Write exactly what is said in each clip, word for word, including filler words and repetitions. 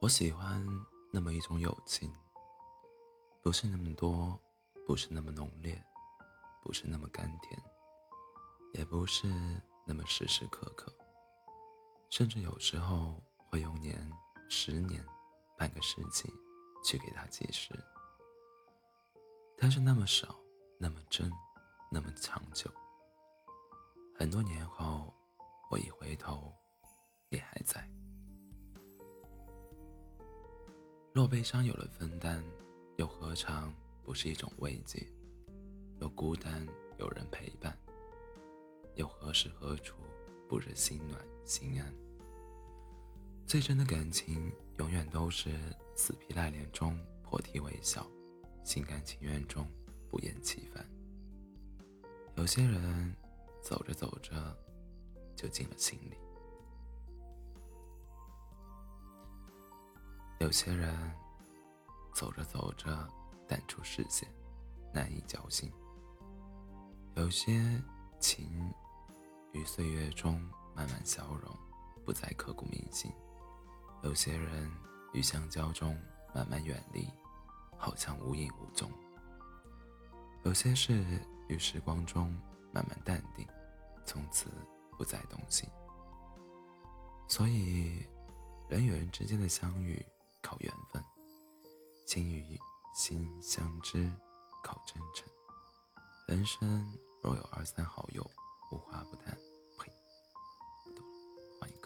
我喜欢那么一种友情，不是那么多，不是那么浓烈，不是那么甘甜，也不是那么时时刻刻，甚至有时候会用年、十年、半个世纪去给它计时。它是那么少，那么真，那么长久。很多年后，我一回头，也还在。若悲伤有了分担，又何尝不是一种慰藉？又孤单有人陪伴，又何时何处不是心暖心安？最真的感情永远都是死皮赖脸中破涕为笑，心甘情愿中不厌其烦。有些人走着走着就进了心里，有些人走着走着淡出视线，难以交心。有些情于岁月中慢慢消融，不再刻骨铭心。有些人于相交中慢慢远离，好像无影无踪。有些事于时光中慢慢淡定，从此不再动心。所以人与人之间的相遇靠缘分，心与心相知靠真诚。人生若有二三好友，无话不谈。呸，不懂了，换一个。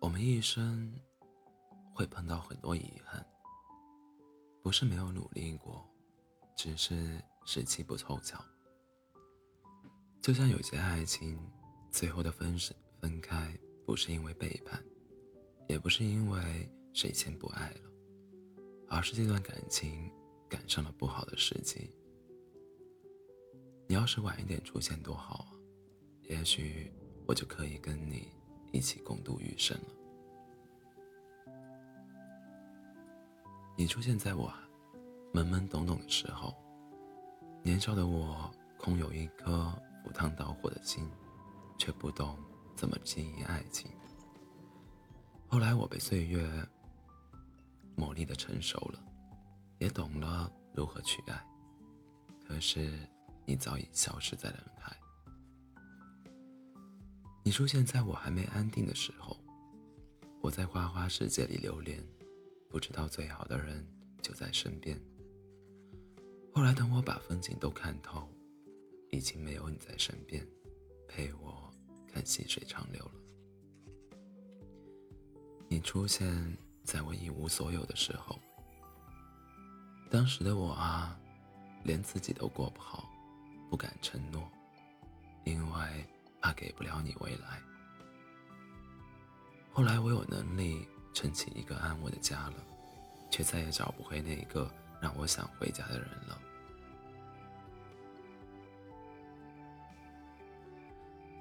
我们一生会碰到很多遗憾，不是没有努力过，只是时机不凑巧。就像有些爱情，最后的分分开不是因为背叛，也不是因为谁先不爱了，而是这段感情赶上了不好的时机。你要是晚一点出现多好啊，也许我就可以跟你一起共度余生了。你出现在我懵懵懂懂的时候，年少的我空有一颗赴汤蹈火的心，却不懂怎么经营爱情。后来我被岁月磨砺的成熟了，也懂了如何去爱，可是你早已消失在了人海。你出现在我还没安定的时候，我在花花世界里流连，不知道最好的人就在身边。后来等我把风景都看透，已经没有你在身边，陪我看细水长流了。你出现在我一无所有的时候，当时的我啊，连自己都过不好，不敢承诺，因为怕给不了你未来。后来我有能力撑起一个安稳的家了，却再也找不回那个让我想回家的人了。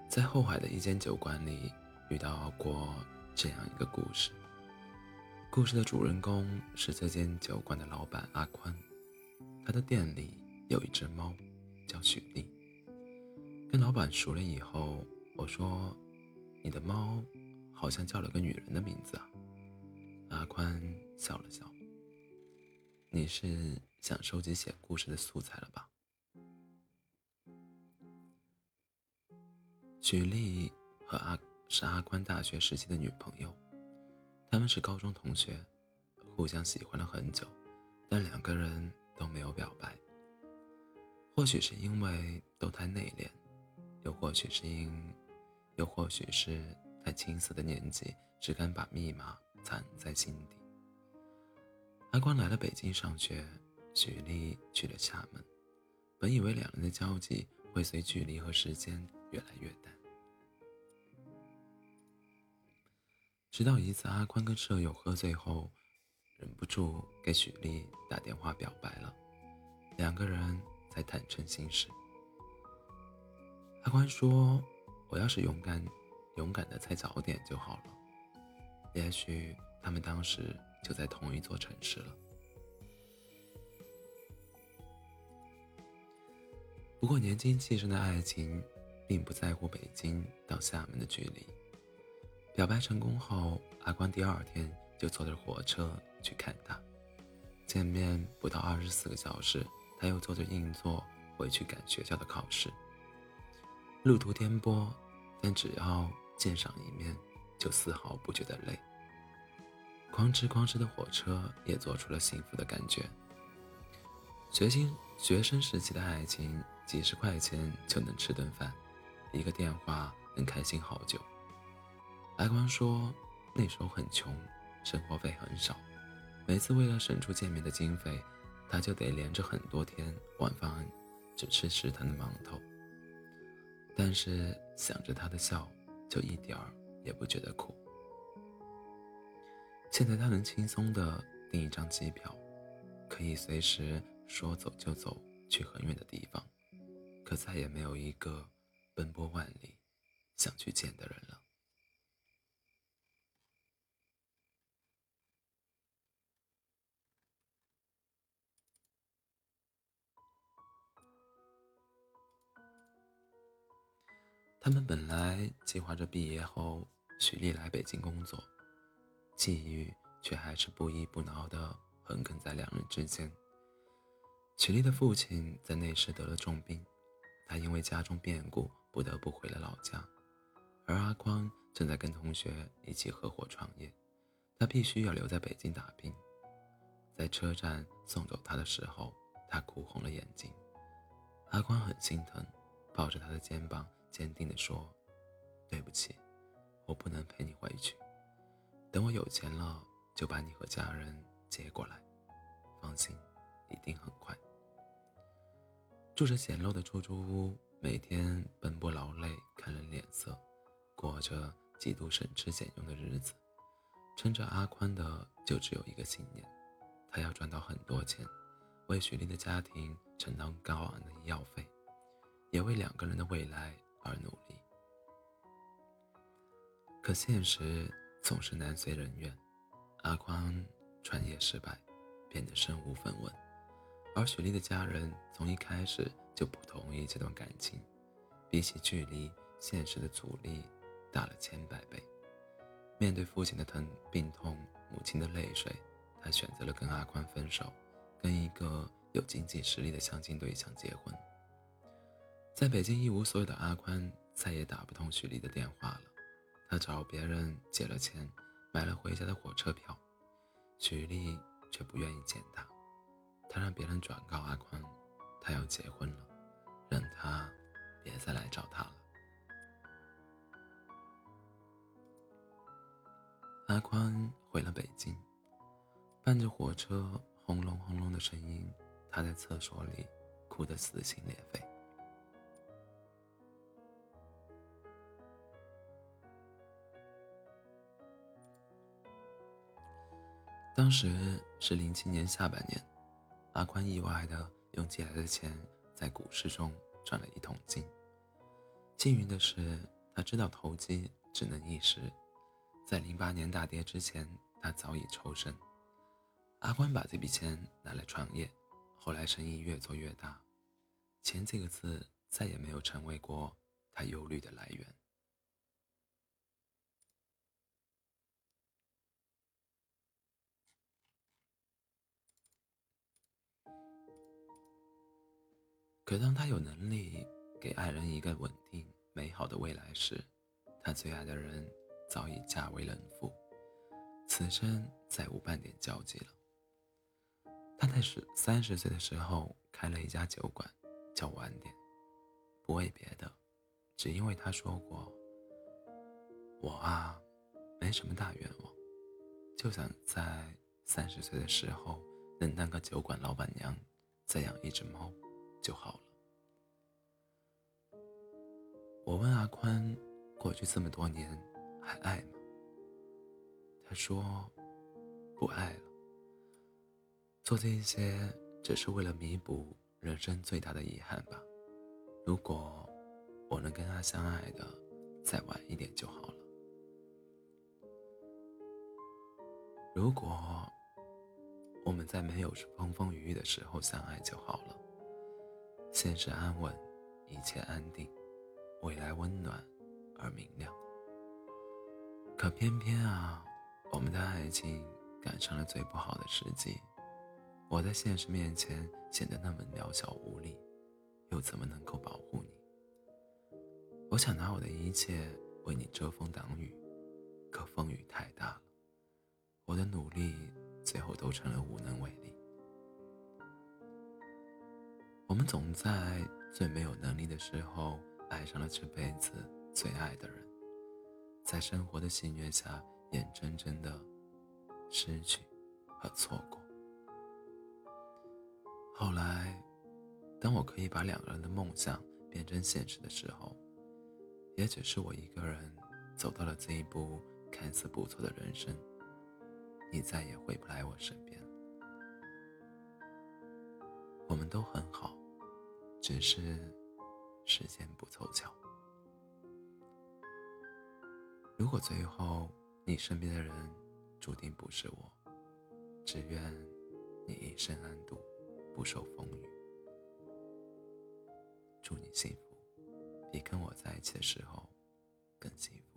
在后海的一间酒馆里遇到过这样一个故事，故事的主人公是这间酒馆的老板阿宽，他的店里有一只猫叫许丽。跟老板熟了以后，我说：“你的猫好像叫了个女人的名字啊。”阿宽笑了笑：“你是想收集写故事的素材了吧？”许丽和阿是阿关大学时期的女朋友，他们是高中同学，互相喜欢了很久，但两个人都没有表白。或许是因为都太内敛，又或许是因，又或许是太青涩的年纪，只敢把密码藏在心底。阿关来了北京上学，许丽去了厦门，本以为两人的交集会随距离和时间越来越淡，直到一次阿关跟舍友喝醉后，忍不住给许丽打电话表白了，两个人才坦诚心事。阿关说，我要是勇敢勇敢的再早点就好了，也许他们当时就在同一座城市了。不过年轻气盛的爱情并不在乎北京到厦门的距离。表白成功后，阿关第二天就坐着火车去看他。见面不到二十四个小时，他又坐着硬座回去赶学校的考试。路途颠簸，但只要见上一面，就丝毫不觉得累。狂驰狂驰的火车也做出了幸福的感觉。学生学生时期的爱情，几十块钱就能吃顿饭，一个电话能开心好久。阿关说，那时候很穷，生活费很少，每次为了省出见面的经费，他就得连着很多天晚饭只吃食堂的馒头。但是想着他的笑，就一点儿也不觉得苦。现在他能轻松地订一张机票，可以随时说走就走去很远的地方，可再也没有一个奔波万里想去见的人了。他们本来计划着毕业后许丽来北京工作，际遇却还是不依不挠地横亘在两人之间。许丽的父亲在那时得了重病，他因为家中变故不得不回了老家，而阿光正在跟同学一起合伙创业，他必须要留在北京打拼。在车站送走他的时候，他哭红了眼睛，阿光很心疼，抱着他的肩膀坚定地说，对不起，我不能陪你回去，等我有钱了就把你和家人接过来，放心，一定很快。住着简陋的出租屋，每天奔波劳累，看人脸色，过着极度省吃俭用的日子。撑着阿宽的就只有一个信念，他要赚到很多钱，为许丽的家庭承担高昂的医药费，也为两个人的未来而努力。可现实总是难随人愿，阿宽创业失败，变得身无分文，而许丽的家人从一开始就不同意这段感情，比起距离，现实的阻力大了千百倍。面对父亲的疼病痛，母亲的泪水，他选择了跟阿宽分手，跟一个有经济实力的相亲对象结婚。在北京一无所有的阿宽再也打不通许丽的电话了，他找别人借了钱，买了回家的火车票，许丽却不愿意见他，他让别人转告阿宽，他要结婚了，让他别再来找他了。阿宽回了北京，伴着火车轰隆轰隆的声音，他在厕所里哭得撕心裂肺。当时是零七年下半年，阿宽意外的用借来的钱在股市中赚了一桶金。幸运的是，他知道投机只能一时，在零八年大跌之前，他早已抽身。阿宽把这笔钱拿来创业，后来生意越做越大，钱这个字再也没有成为过他忧虑的来源。可当他有能力给爱人一个稳定美好的未来时，他最爱的人早已嫁为人妇，此生再无半点交集了。他在三十岁的时候开了一家酒馆，叫晚点，不为别的，只因为他说过，我啊，没什么大愿望，就想在三十岁的时候能当个酒馆老板娘，再养一只猫就好了。我问阿宽，过去这么多年还爱吗？他说不爱了，做这些只是为了弥补人生最大的遗憾吧。如果我能跟他相爱的再晚一点就好了。如果我们在没有风风雨雨的时候相爱就好了。现实安稳，一切安定，未来温暖而明亮。可偏偏啊，我们的爱情赶上了最不好的时机。我在现实面前显得那么渺小无力，又怎么能够保护你？我想拿我的一切为你遮风挡雨，可风雨太大了，我的努力最后都成了无能为力。我们总在最没有能力的时候爱上了这辈子最爱的人，在生活的戏谑下眼睁睁的失去和错过。后来当我可以把两个人的梦想变成现实的时候，也只是我一个人走到了这一步看似不错的人生，你再也回不来我身边。我们都很好，只是时间不凑巧。如果最后你身边的人注定不是我，只愿你一生安度，不受风雨。祝你幸福，比跟我在一起的时候更幸福。